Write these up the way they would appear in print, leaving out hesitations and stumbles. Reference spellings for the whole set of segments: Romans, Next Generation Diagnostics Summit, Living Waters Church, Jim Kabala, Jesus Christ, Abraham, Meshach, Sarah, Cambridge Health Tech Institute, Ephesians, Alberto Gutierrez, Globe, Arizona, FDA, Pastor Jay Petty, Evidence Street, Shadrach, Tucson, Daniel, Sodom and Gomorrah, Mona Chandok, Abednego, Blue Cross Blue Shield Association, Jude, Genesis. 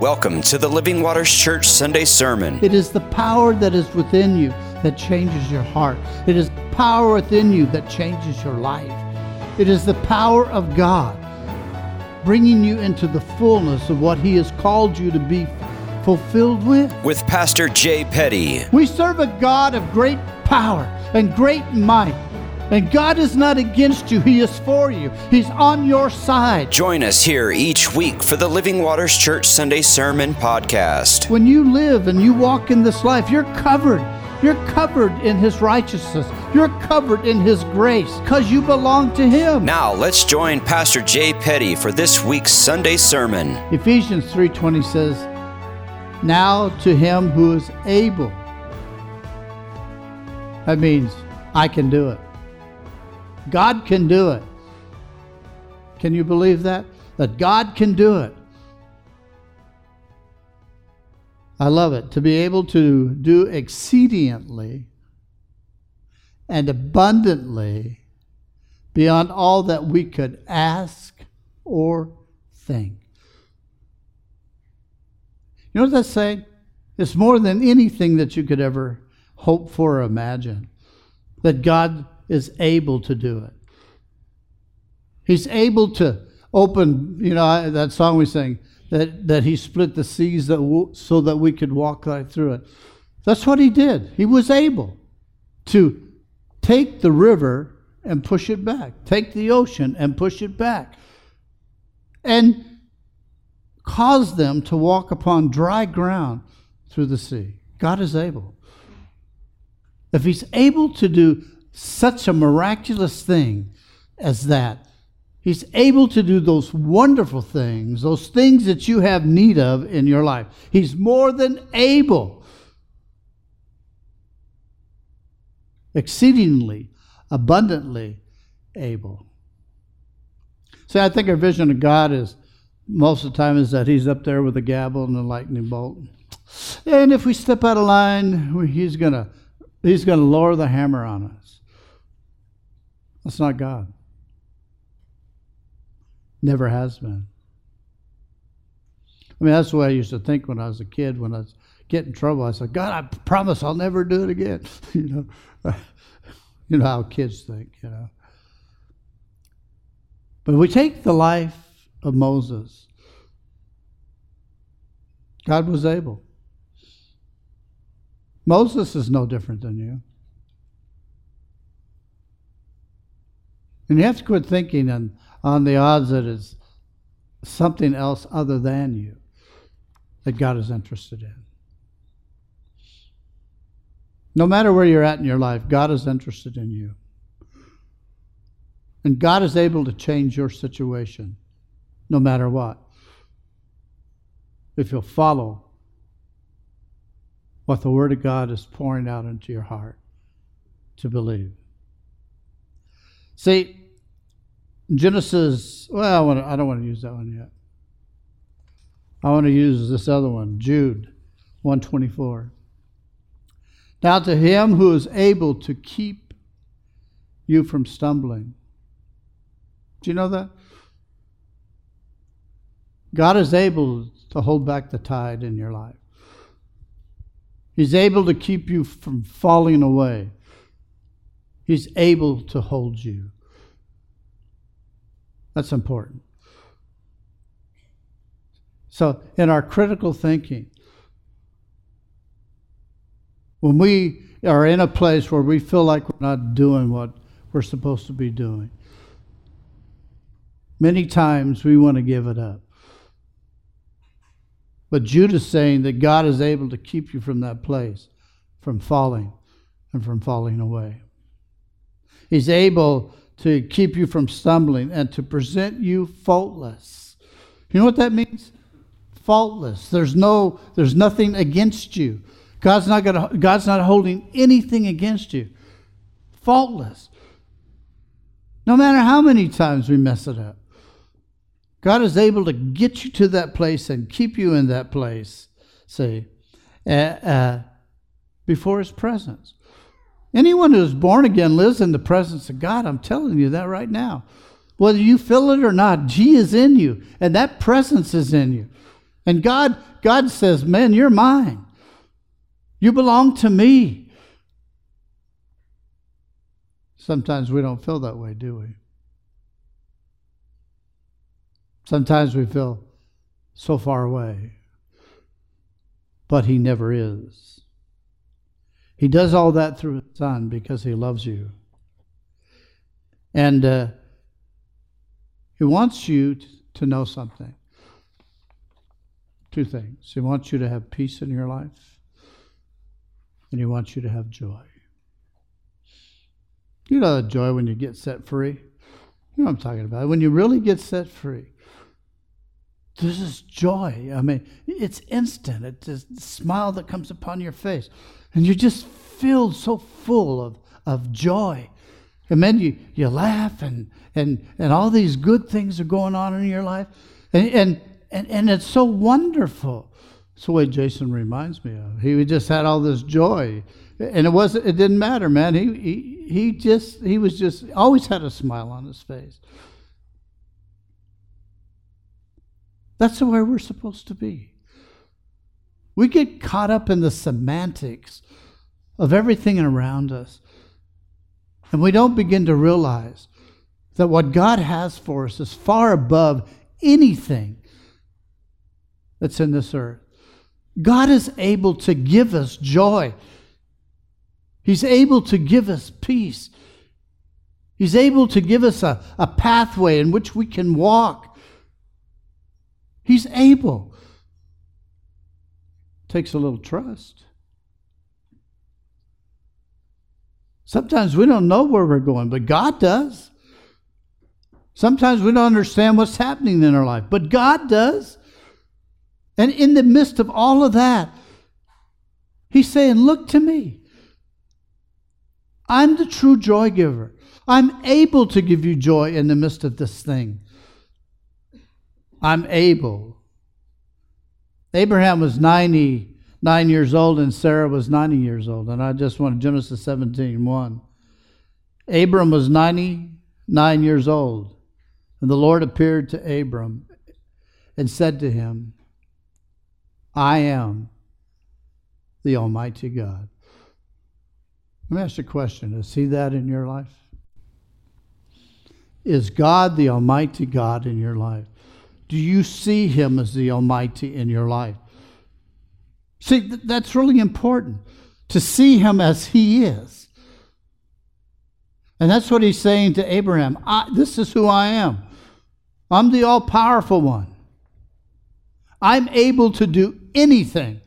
Welcome to the Living Waters Church Sunday Sermon. It is the power that is within you that changes your heart. It is the power within you that changes your life. It is the power of God bringing you into the fullness of what He has called you to be fulfilled with. With Pastor Jay Petty. We serve a God of great power and great might. And God is not against you. He is for you. He's on your side. Join us here each week for the Living Waters Church Sunday Sermon Podcast. When you live and you walk in this life, you're covered. You're covered in His righteousness. You're covered in His grace because you belong to Him. Now let's join Pastor Jay Petty for this week's Sunday Sermon. Ephesians 3:20 says, "Now to Him who is able." That means I can do it. God can do it. Can you believe that? That God can do it. I love it. To be able to do exceedingly and abundantly beyond all that we could ask or think. You know what that's saying? It's more than anything that you could ever hope for or imagine. That God is able to do it. He's able to open, that song we sing, that He split the seas so that we could walk right through it. That's what He did. He was able to take the river and push it back, take the ocean and push it back, and cause them to walk upon dry ground through the sea. God is able. If He's able to do such a miraculous thing as that, He's able to do those wonderful things, those things that you have need of in your life. He's more than able. Exceedingly, abundantly able. See, I think our vision of God is, most of the time, is that He's up there with a gavel and a lightning bolt. And if we step out of line, He's going to lower the hammer on us. That's not God. Never has been. I mean, that's the way I used to think when I was a kid. When I was getting in trouble, I said, "God, I promise I'll never do it again." You know how kids think. But we take the life of Moses. God was able. Moses is no different than you. And you have to quit thinking on the odds that it's something else other than you that God is interested in. No matter where you're at in your life, God is interested in you. And God is able to change your situation, no matter what, if you'll follow what the Word of God is pouring out into your heart to believe. See, Genesis, I don't want to use that one yet. I want to use this other one, Jude 1:24. Now to Him who is able to keep you from stumbling. Do you know that? God is able to hold back the tide in your life. He's able to keep you from falling away. He's able to hold you. That's important. So in our critical thinking, when we are in a place where we feel like we're not doing what we're supposed to be doing, many times we want to give it up. But Jude is saying that God is able to keep you from that place, from falling and from falling away. He's able to keep you from stumbling and to present you faultless. You know what that means? Faultless. There's nothing against you. God's not holding anything against you. Faultless. No matter how many times we mess it up, God is able to get you to that place and keep you in that place, before His presence. Anyone who is born again lives in the presence of God. I'm telling you that right now. Whether you feel it or not, He is in you, and that presence is in you. And God says, man, you're mine. You belong to me. Sometimes we don't feel that way, do we? Sometimes we feel so far away. But he never is. He does all that through his son because he loves you. And he wants you to know something. Two things. He wants you to have peace in your life, and he wants you to have joy. You know the joy when you get set free? You know what I'm talking about. When you really get set free, there's this joy. I mean, it's instant. It's this smile that comes upon your face. And you're just filled so full of joy. And then you laugh and all these good things are going on in your life. And it's so wonderful. It's the way Jason reminds me of. He just had all this joy. And it didn't matter, man. He always had a smile on his face. That's the way we're supposed to be. We get caught up in the semantics of everything around us. And we don't begin to realize that what God has for us is far above anything that's in this earth. God is able to give us joy. He's able to give us peace. He's able to give us a pathway in which we can walk. He's able. Takes a little trust. Sometimes we don't know where we're going, but God does. Sometimes we don't understand what's happening in our life, but God does. And in the midst of all of that, he's saying, look to me. I'm the true joy giver. I'm able to give you joy in the midst of this thing. I'm able. Abraham was 99 years old and Sarah was 90 years old. And I just wanted Genesis 17:1. Abram was 99 years old. And the Lord appeared to Abram and said to him, I am the Almighty God. Let me ask you a question. Is he that in your life? Is God the Almighty God in your life? Do you see him as the Almighty in your life? See, that's really important, to see him as he is. And that's what he's saying to Abraham. This is who I am. I'm the all-powerful one. I'm able to do anything.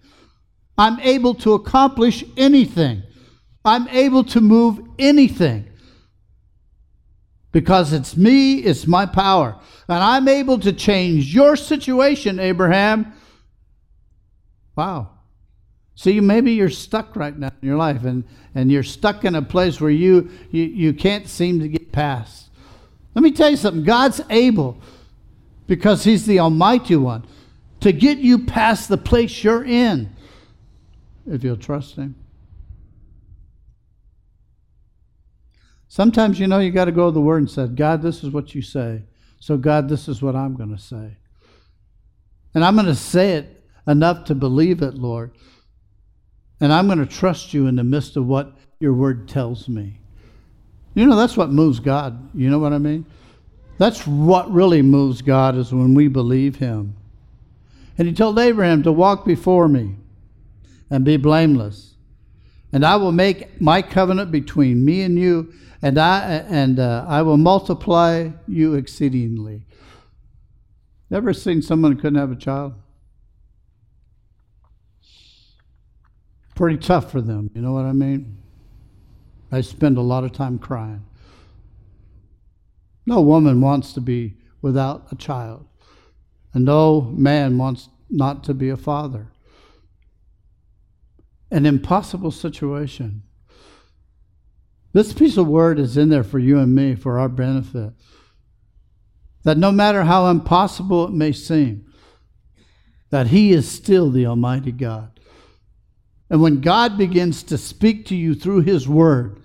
I'm able to accomplish anything. I'm able to move anything. Because it's me, it's my power. And I'm able to change your situation, Abraham. Wow. See, maybe you're stuck right now in your life, and you're stuck in a place where you can't seem to get past. Let me tell you something. God's able, because he's the Almighty One, to get you past the place you're in, if you'll trust him. Sometimes, you got to go to the Word and say, God, this is what you say. So, God, this is what I'm going to say. And I'm going to say it enough to believe it, Lord. And I'm going to trust you in the midst of what your Word tells me. That's what moves God. You know what I mean? That's what really moves God, is when we believe him. And he told Abraham to walk before me and be blameless. And I will make my covenant between me and you, and I will multiply you exceedingly. Ever seen someone who couldn't have a child? Pretty tough for them, you know what I mean? I spend a lot of time crying. No woman wants to be without a child. And no man wants not to be a father. An impossible situation. This piece of word is in there for you and me, for our benefit. That no matter how impossible it may seem, that he is still the Almighty God. And when God begins to speak to you through his word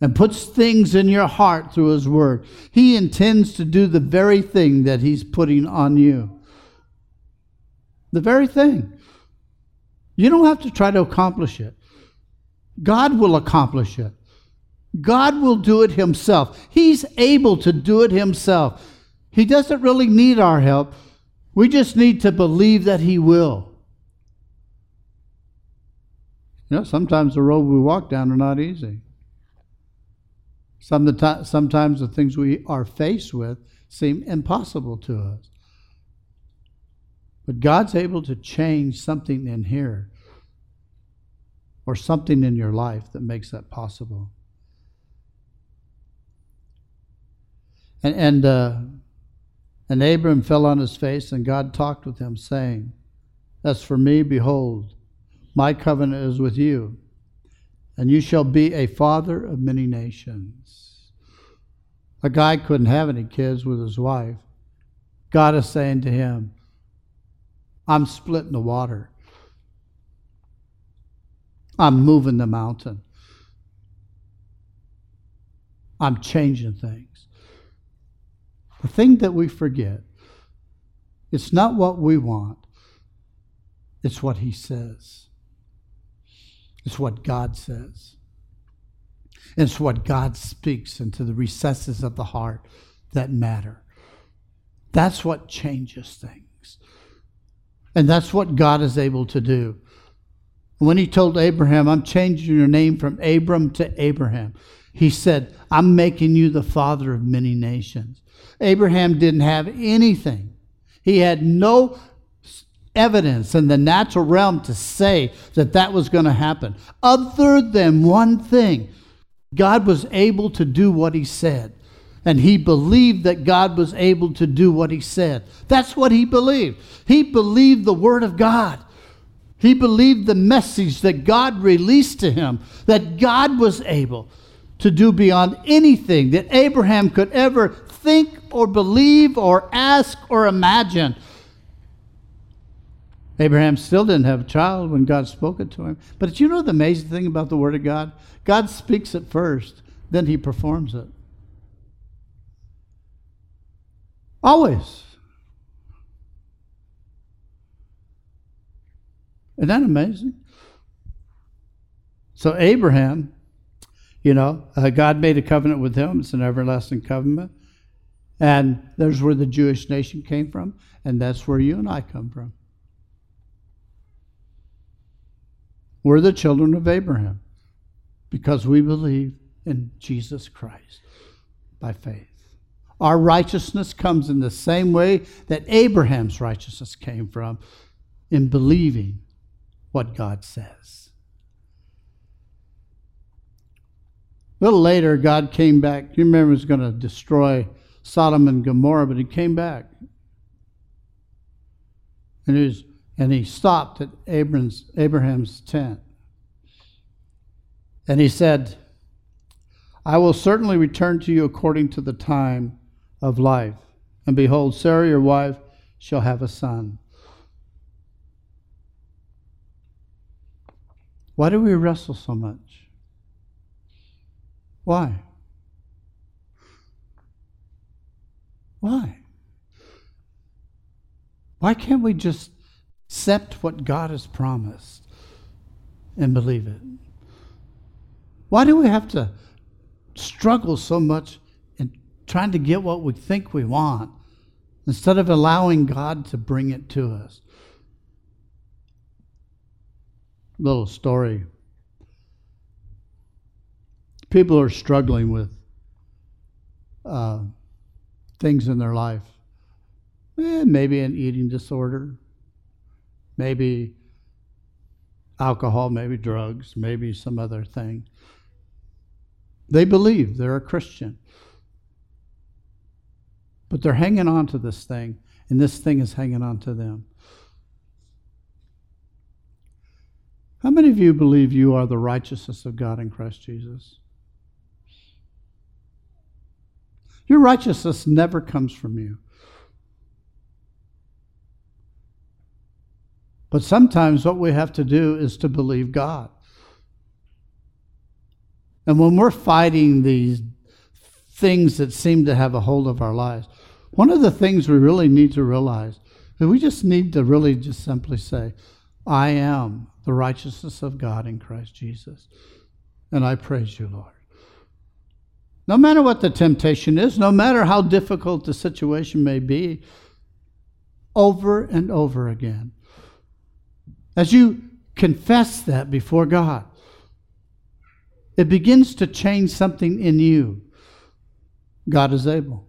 and puts things in your heart through his word, he intends to do the very thing that he's putting on you. The very thing. You don't have to try to accomplish it. God will accomplish it. God will do it himself. He's able to do it himself. He doesn't really need our help. We just need to believe that he will. You know, sometimes the road we walk down are not easy. Sometimes the things we are faced with seem impossible to us. But God's able to change something in here or something in your life that makes that possible. And Abram fell on his face, and God talked with him, saying, "As for me, behold, my covenant is with you, and you shall be a father of many nations." A guy couldn't have any kids with his wife. God is saying to him, "I'm splitting the water. I'm moving the mountain. I'm changing things." The thing that we forget, it's not what we want. It's what he says. It's what God says. And it's what God speaks into the recesses of the heart that matter. That's what changes things. And that's what God is able to do. When he told Abraham, "I'm changing your name from Abram to Abraham," he said, "I'm making you the father of many nations." Abraham didn't have anything. He had no evidence in the natural realm to say that that was going to happen. Other than one thing, God was able to do what he said. And he believed that God was able to do what he said. That's what he believed. He believed the word of God. He believed the message that God released to him, that God was able to do beyond anything that Abraham could ever think or believe or ask or imagine. Abraham still didn't have a child when God spoke it to him. But you know the amazing thing about the word of God? God speaks it first, then he performs it. Always. Isn't that amazing? So Abraham, God made a covenant with him. It's an everlasting covenant. And there's where the Jewish nation came from. And that's where you and I come from. We're the children of Abraham because we believe in Jesus Christ by faith. Our righteousness comes in the same way that Abraham's righteousness came from, in believing what God says. A little later, God came back. You remember he was going to destroy Sodom and Gomorrah, but he came back. And he stopped at Abraham's tent. And he said, "I will certainly return to you according to the time of life. And behold, Sarah, your wife, shall have a son." Why do we wrestle so much? Why? Why? Why can't we just accept what God has promised and believe it? Why do we have to struggle so much in trying to get what we think we want instead of allowing God to bring it to us? Little story. People are struggling with things in their life. Maybe an eating disorder, maybe alcohol, maybe drugs, maybe some other thing. They believe they're a Christian. But they're hanging on to this thing, and this thing is hanging on to them. How many of you believe you are the righteousness of God in Christ Jesus? Your righteousness never comes from you. But sometimes what we have to do is to believe God. And when we're fighting these things that seem to have a hold of our lives, one of the things we really need to realize And we just need to really just simply say, I am the righteousness of God in Christ Jesus, and I praise you, Lord. No matter what the temptation is, no matter how difficult the situation may be, over and over again, as you confess that before God, it begins to change something in you. God is able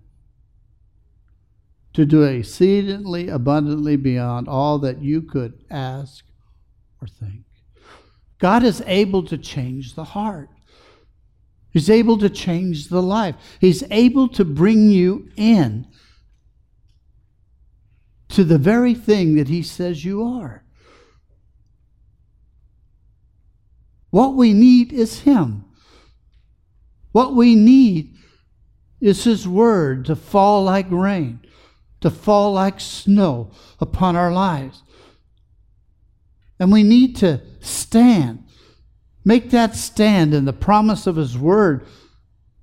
to do exceedingly abundantly beyond all that you could ask or think. God is able to change the heart. He's able to change the life. He's able to bring you in to the very thing that He says you are. What we need is Him. What we need is His word to fall like rain, to fall like snow upon our lives. And we need to stand. Make that stand in the promise of His word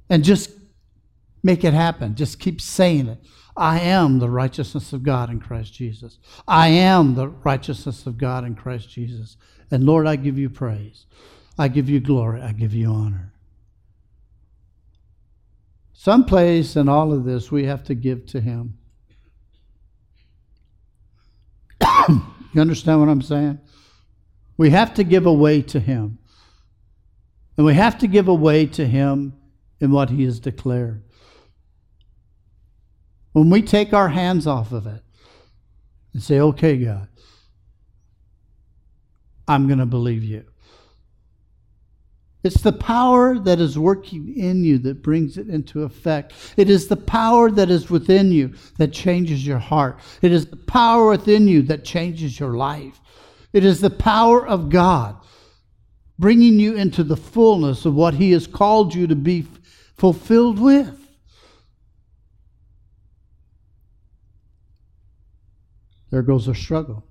and just make it happen. Just keep saying it. I am the righteousness of God in Christ Jesus. I am the righteousness of God in Christ Jesus. And Lord, I give you praise. I give you glory. I give you honor. Someplace in all of this, we have to give to Him. You understand what I'm saying? We have to give away to Him. And we have to give away to Him in what He has declared. When we take our hands off of it and say, okay, God, I'm going to believe you. It's the power that is working in you that brings it into effect. It is the power that is within you that changes your heart. It is the power within you that changes your life. It is the power of God bringing you into the fullness of what He has called you to be fulfilled with. There goes our struggle.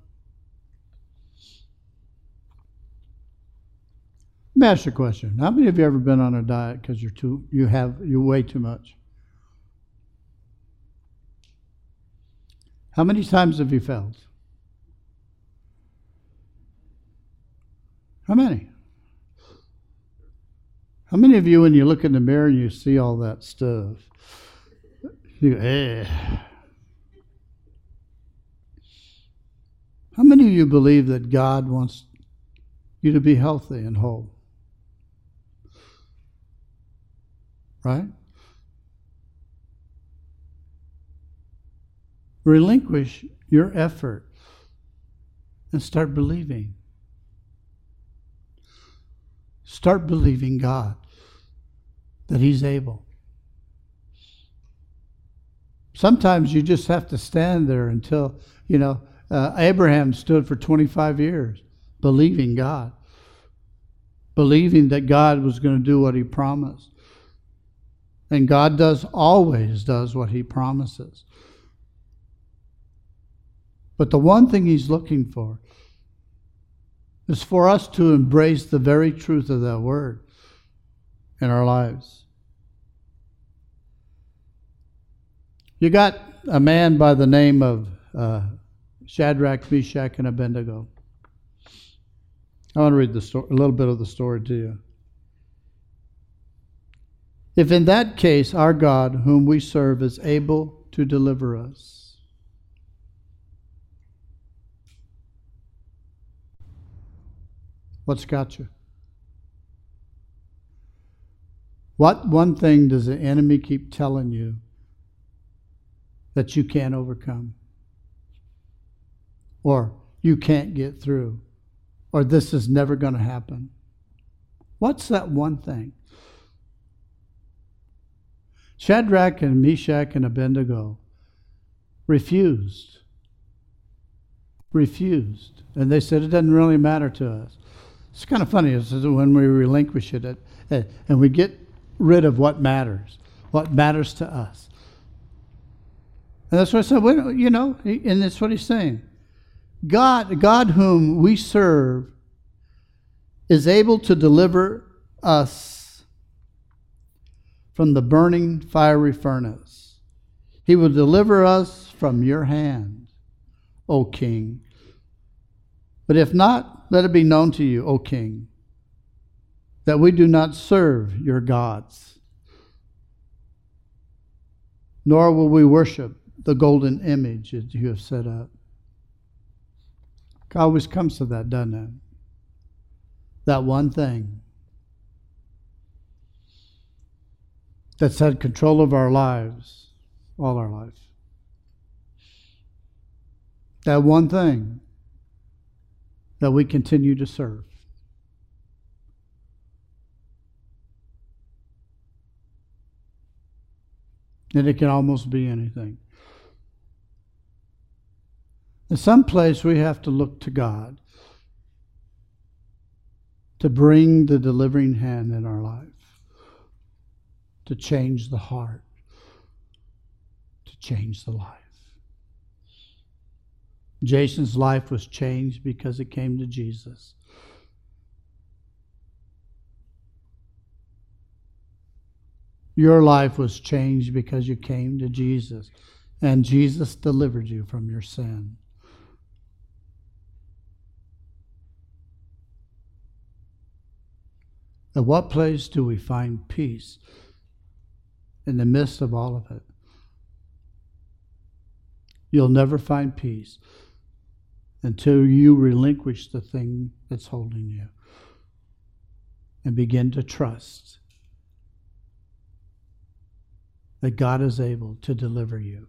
Let me ask you a question. How many of you have ever been on a diet because you weigh too much? How many times have you failed? How many? How many of you, when you look in the mirror and you see all that stuff, you go, eh. How many of you believe that God wants you to be healthy and whole? Right? Relinquish your effort and start believing. Start believing God that He's able. Sometimes you just have to stand there until, Abraham stood for 25 years believing God, believing that God was going to do what He promised. And God always does what He promises. But the one thing He's looking for is for us to embrace the very truth of that word in our lives. You got a man by the name of Shadrach, Meshach, and Abednego. I want to read a little bit of the story to you. If in that case our God, whom we serve, is able to deliver us. What's got you? What one thing does the enemy keep telling you that you can't overcome? Or you can't get through? Or this is never going to happen. What's that one thing? Shadrach and Meshach and Abednego refused. And they said, it doesn't really matter to us. It's kind of funny. This is when we relinquish it and we get rid of what matters to us. And that's what I said, and that's what he's saying. God whom we serve is able to deliver us from the burning fiery furnace. He will deliver us from your hand, O king. But if not, let it be known to you, O king, that we do not serve your gods, nor will we worship the golden image that you have set up. God always comes to that, doesn't it? That one thing that's had control of our lives, all our life. That one thing that we continue to serve. And it can almost be anything. In some place we have to look to God to bring the delivering hand in our life, to change the heart, to change the life. Jason's life was changed because it came to Jesus. Your life was changed because you came to Jesus, and Jesus delivered you from your sin. At what place do we find peace in the midst of all of it? You'll never find peace until you relinquish the thing that's holding you and begin to trust that God is able to deliver you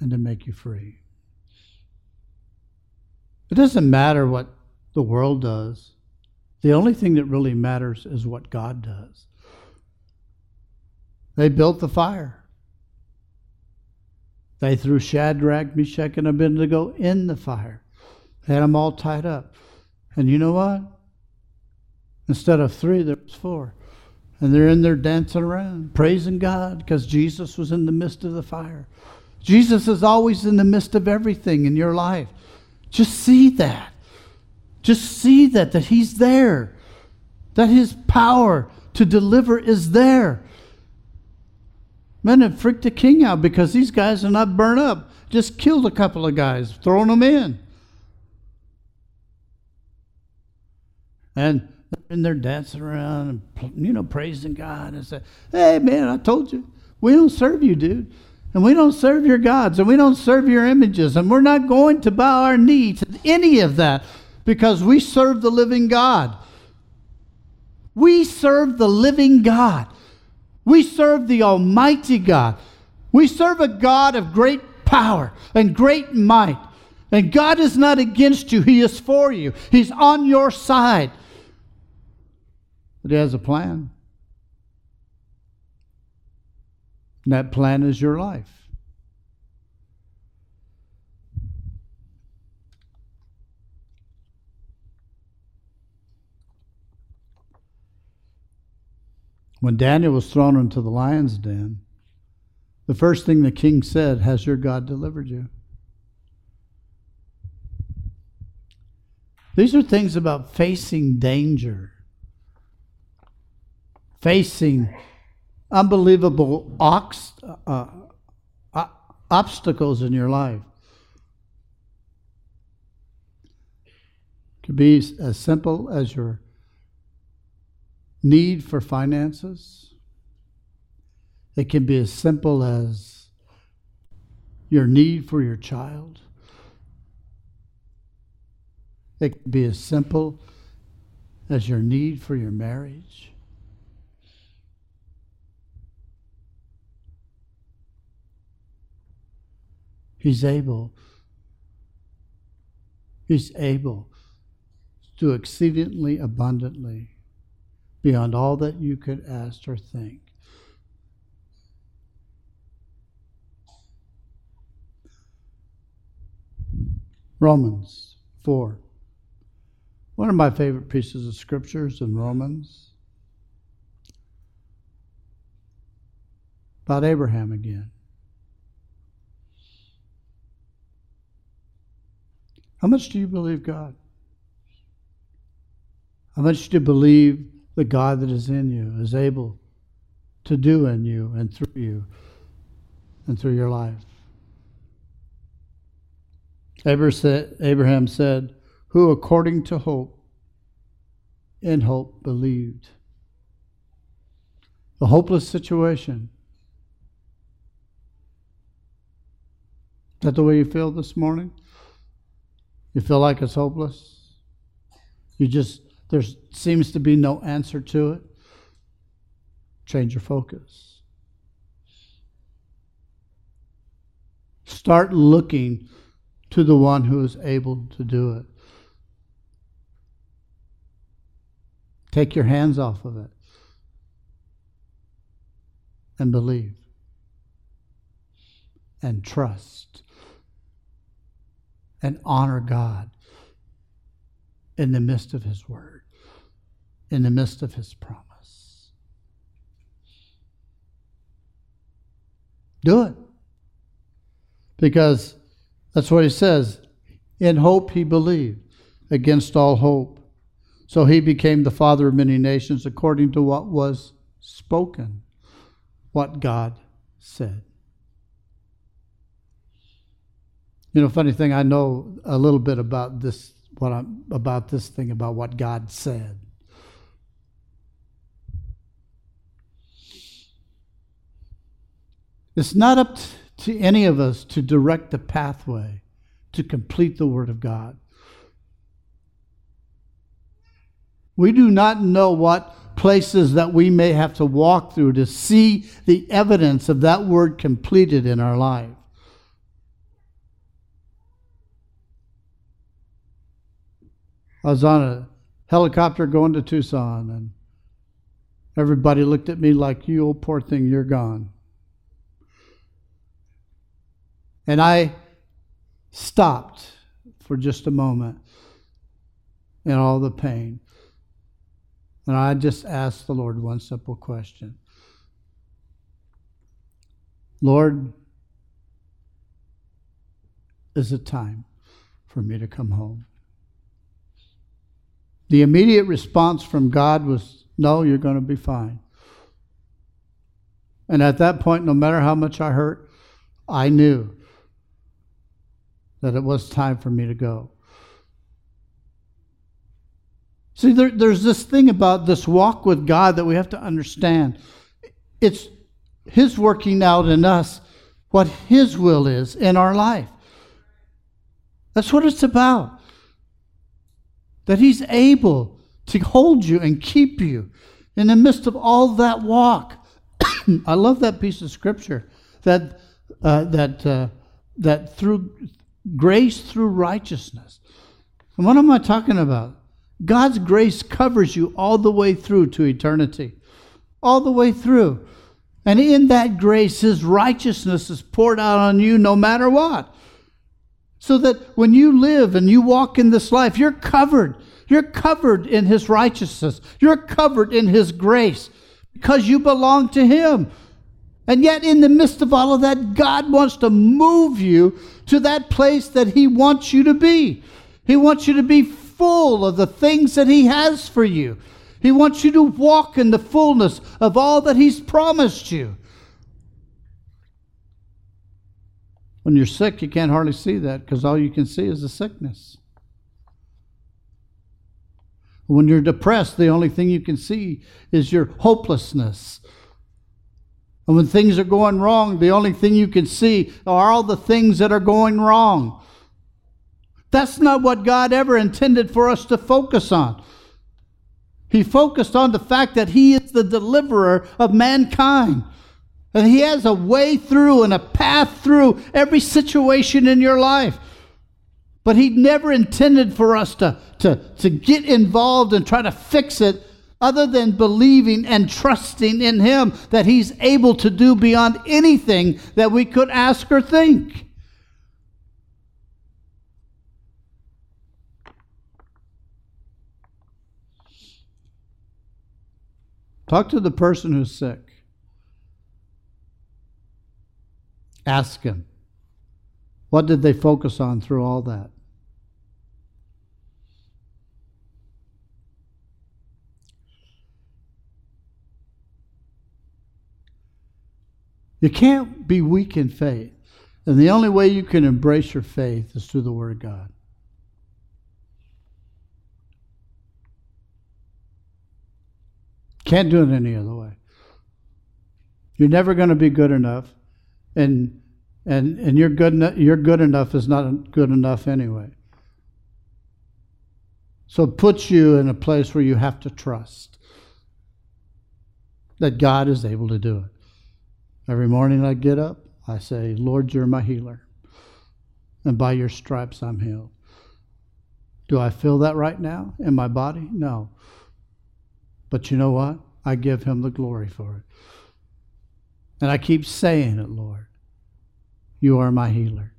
and to make you free. It doesn't matter what the world does. The only thing that really matters is what God does. They built the fire. They threw Shadrach, Meshach, and Abednego in the fire. They had them all tied up. And you know what? Instead of three, there was four. And they're in there dancing around, praising God, because Jesus was in the midst of the fire. Jesus is always in the midst of everything in your life. Just see that. Just see that He's there, that His power to deliver is there. Man, it freaked the king out because these guys are not burnt up. Just killed a couple of guys, throwing them in. And they're in there dancing around and, you know, praising God and say, hey, man, I told you, we don't serve you, dude. And we don't serve your gods, and we don't serve your images, and we're not going to bow our knee to any of that because we serve the living God. We serve the living God. We serve the Almighty God. We serve a God of great power and great might. And God is not against you. He is for you. He's on your side. But He has a plan. And that plan is your life. When Daniel was thrown into the lion's den, the first thing the king said, has your God delivered you? These are things about facing danger, facing unbelievable obstacles in your life. It could be as simple as your need for finances. It can be as simple as your need for your child. It can be as simple as your need for your marriage. He's able. He's able to exceedingly abundantly beyond all that you could ask or think. Romans 4. One of my favorite pieces of scriptures in Romans. About Abraham again. How much do you believe God? How much do you believe the God that is in you is able to do in you and through your life? Abraham said, who according to hope, in hope believed. The hopeless situation. Is that the way you feel this morning? You feel like it's hopeless? There seems to be no answer to it. Change your focus. Start looking to the one who is able to do it. Take your hands off of it and believe and trust and honor God in the midst of His Word, in the midst of His promise. Do it. Because that's what He says. In hope He believed, against all hope. So He became the father of many nations according to what was spoken, what God said. You know, funny thing, I know a little bit about this, about what God said. It's not up to any of us to direct the pathway to complete the Word of God. We do not know what places that we may have to walk through to see the evidence of that Word completed in our life. I was on a helicopter going to Tucson, and everybody looked at me like, you old poor thing, you're gone. And I stopped for just a moment in all the pain. And I just asked the Lord one simple question. Lord, is it time for me to come home? The immediate response from God was, no, you're going to be fine. And at that point, no matter how much I hurt, I knew that it was time for me to go. See, there's this thing about this walk with God that we have to understand. It's His working out in us what His will is in our life. That's what it's about. That He's able to hold you and keep you in the midst of all that walk. I love that piece of scripture that through grace, through righteousness. And what am I talking about? God's grace covers you all the way through to eternity, all the way through. And in that grace, His righteousness is poured out on you no matter what. So that when you live and you walk in this life, you're covered. You're covered in His righteousness. You're covered in His grace because you belong to Him. And yet in the midst of all of that, God wants to move you to that place that He wants you to be. He wants you to be full of the things that He has for you. He wants you to walk in the fullness of all that He's promised you. When you're sick, you can't hardly see that because all you can see is the sickness. When you're depressed, the only thing you can see is your hopelessness. And when things are going wrong, the only thing you can see are all the things that are going wrong. That's not what God ever intended for us to focus on. He focused on the fact that He is the deliverer of mankind. And He has a way through and a path through every situation in your life. But He never intended for us to get involved and try to fix it other than believing and trusting in Him that He's able to do beyond anything that we could ask or think. Talk to the person who's sick. Ask him, what did they focus on through all that? You can't be weak in faith And the only way you can embrace your faith is through the Word of God. Can't do it any other way. You're never going to be good enough, and your good enough is not good enough anyway. So it puts you in a place where you have to trust that God is able to do it. Every morning I get up, I say, Lord, you're my healer, and by your stripes I'm healed. Do I feel that right now in my body? No. But you know what? I give him the glory for it. And I keep saying it, Lord, you are my healer.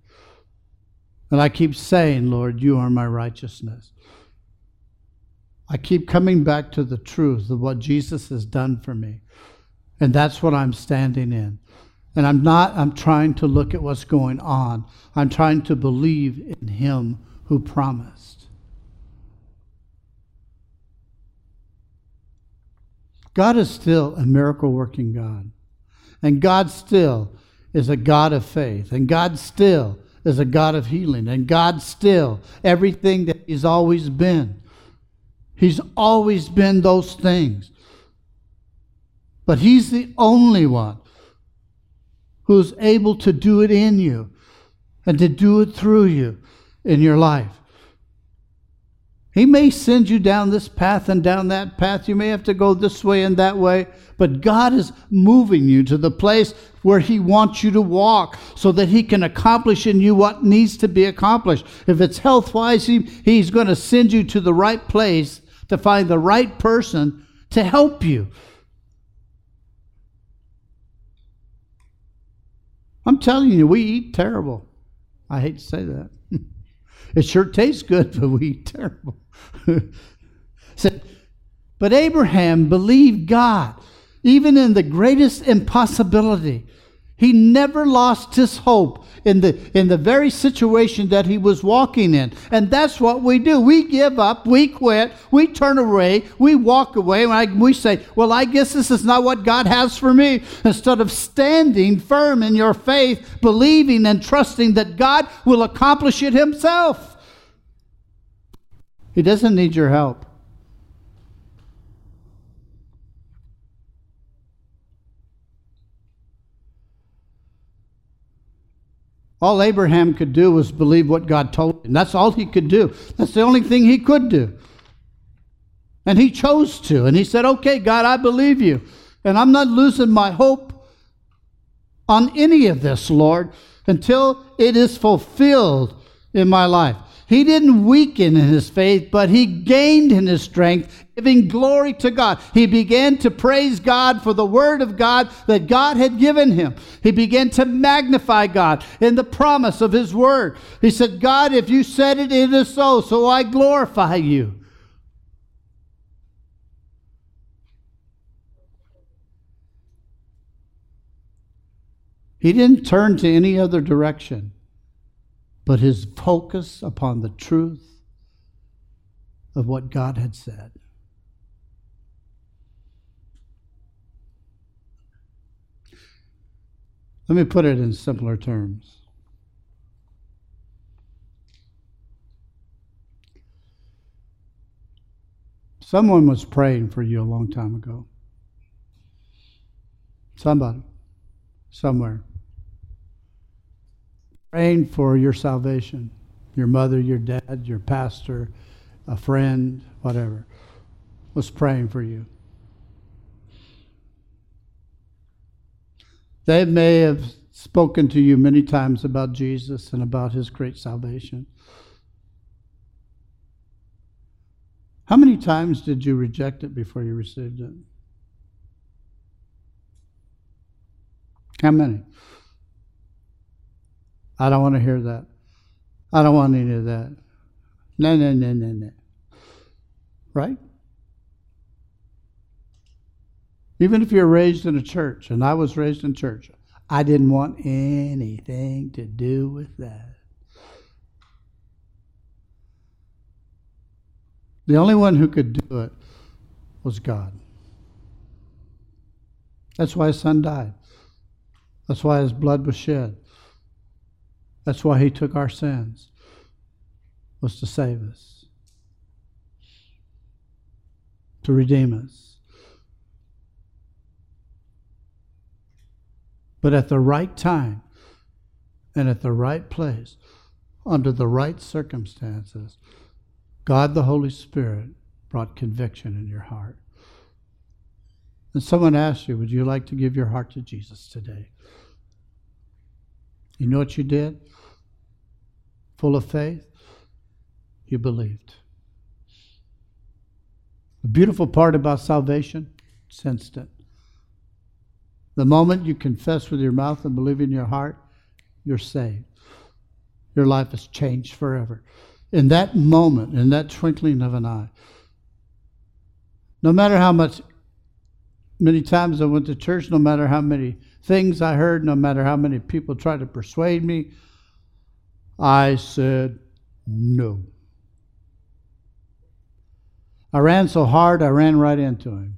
And I keep saying, Lord, you are my righteousness. I keep coming back to the truth of what Jesus has done for me. And that's what I'm standing in. And I'm trying to look at what's going on. I'm trying to believe in him who promised. God is still a miracle-working God. And God still is a God of faith. And God still is a God of healing. And God still, everything that he's always been. He's always been those things. But he's the only one who's able to do it in you and to do it through you in your life. He may send you down this path and down that path. You may have to go this way and that way. But God is moving you to the place where he wants you to walk so that he can accomplish in you what needs to be accomplished. If it's health-wise, he's going to send you to the right place to find the right person to help you. I'm telling you, we eat terrible. I hate to say that. It sure tastes good, but we eat terrible. But Abraham believed God, even in the greatest impossibility. He never lost his hope in the very situation that he was walking in. And that's what we do. We give up, we quit, we turn away, we walk away, and we say, well, I guess this is not what God has for me. Instead of standing firm in your faith, believing and trusting that God will accomplish it himself. He doesn't need your help. All Abraham could do was believe what God told him. That's all he could do. That's the only thing he could do. And he chose to. And he said, okay, God, I believe you. And I'm not losing my hope on any of this, Lord, until it is fulfilled in my life. He didn't weaken in his faith, but he gained in his strength, giving glory to God. He began to praise God for the word of God that God had given him. He began to magnify God in the promise of his word. He said, God, if you said it, it is so, so I glorify you. He didn't turn to any other direction. But his focus upon the truth of what God had said. Let me put it in simpler terms. Someone was praying for you a long time ago. Somebody, somewhere. Praying for your salvation, your mother, your dad, your pastor, a friend, whatever, was praying for you. They may have spoken to you many times about Jesus and about his great salvation. How many times did you reject it before you received it? How many? I don't want to hear that. I don't want any of that. No. Right? Even if you're raised in a church, and I was raised in church, I didn't want anything to do with that. The only one who could do it was God. That's why his son died. That's why his blood was shed. That's why he took our sins, was to save us, to redeem us. But at the right time and at the right place, under the right circumstances, God the Holy Spirit brought conviction in your heart. And someone asked you, would you like to give your heart to Jesus today? You know what you did? Full of faith, you believed. The beautiful part about salvation, it's instant. The moment you confess with your mouth and believe in your heart, you're saved. Your life has changed forever. In that moment, in that twinkling of an eye, no matter how much, many times I went to church, no matter how many things I heard, no matter how many people tried to persuade me, I said no. I ran so hard, I ran right into him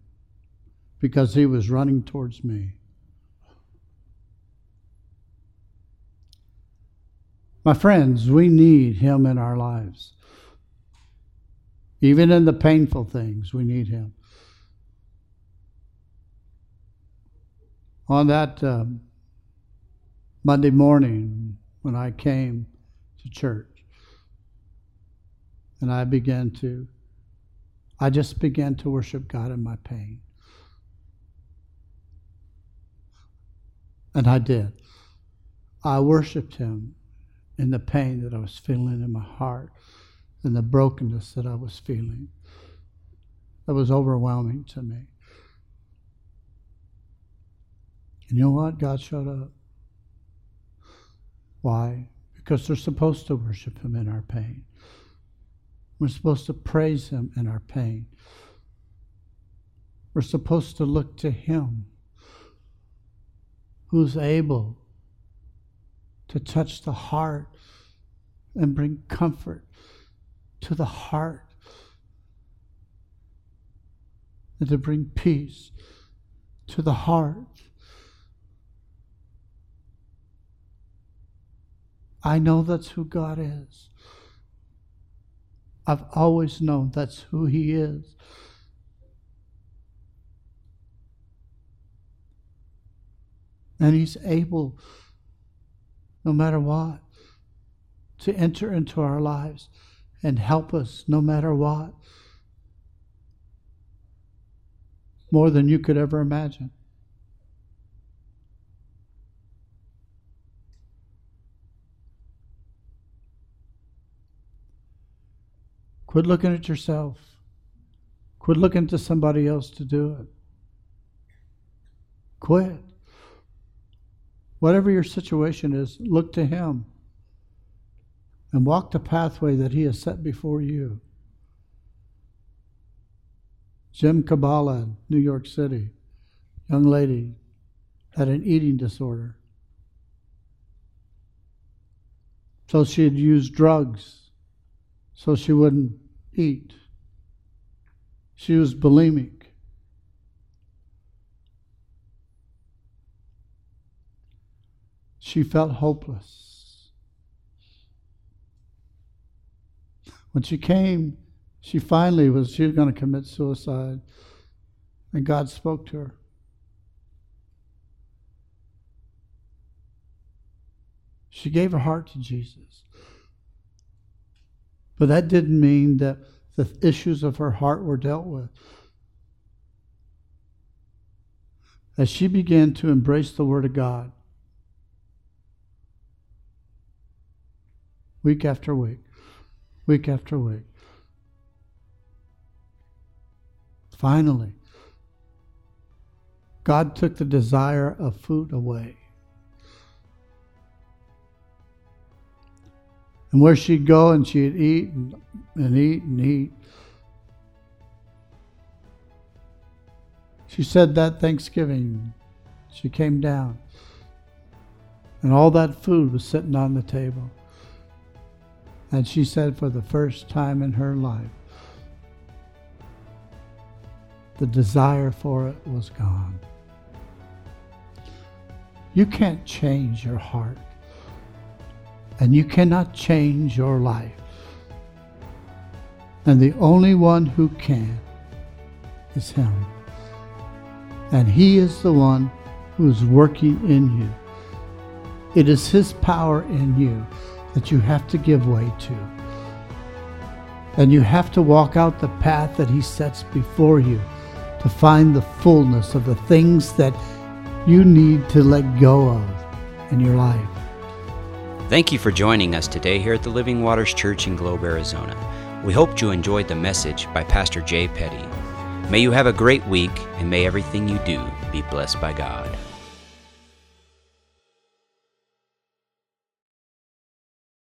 because he was running towards me. My friends, we need him in our lives. Even in the painful things, we need him. On that Monday morning when I came to church and I just began to worship God in my pain. And I did. I worshiped him in the pain that I was feeling in my heart and the brokenness that I was feeling. That was overwhelming to me. And you know what? God showed up. Why? Because we're supposed to worship him in our pain. We're supposed to praise him in our pain. We're supposed to look to him who's able to touch the heart and bring comfort to the heart and to bring peace to the heart. I know that's who God is. I've always known that's who he is. And he's able, no matter what, to enter into our lives and help us no matter what. More than you could ever imagine. Quit looking at yourself. Quit looking to somebody else to do it. Quit. Whatever your situation is, look to him and walk the pathway that he has set before you. Jim Kabala, New York City, young lady, had an eating disorder. So she had used drugs so she wouldn't eat. She was bulimic. She felt hopeless. When she came, she was going to commit suicide, and God spoke to her. She gave her heart to Jesus. But that didn't mean that the issues of her heart were dealt with. As she began to embrace the Word of God, week after week, week after week, finally, God took the desire of food away. And where she'd go and she'd eat and eat and eat. She said that Thanksgiving, she came down and all that food was sitting on the table. And she said for the first time in her life, the desire for it was gone. You can't change your heart. and you cannot change your life. And the only one who can is Him. And He is the one who is working in you. It is His power in you that you have to give way to. And you have to walk out the path that He sets before you to find the fullness of the things that you need to let go of in your life. Thank you for joining us today here at the Living Waters Church in Globe, Arizona. We hope you enjoyed the message by Pastor Jay Petty. May you have a great week, and may everything you do be blessed by God.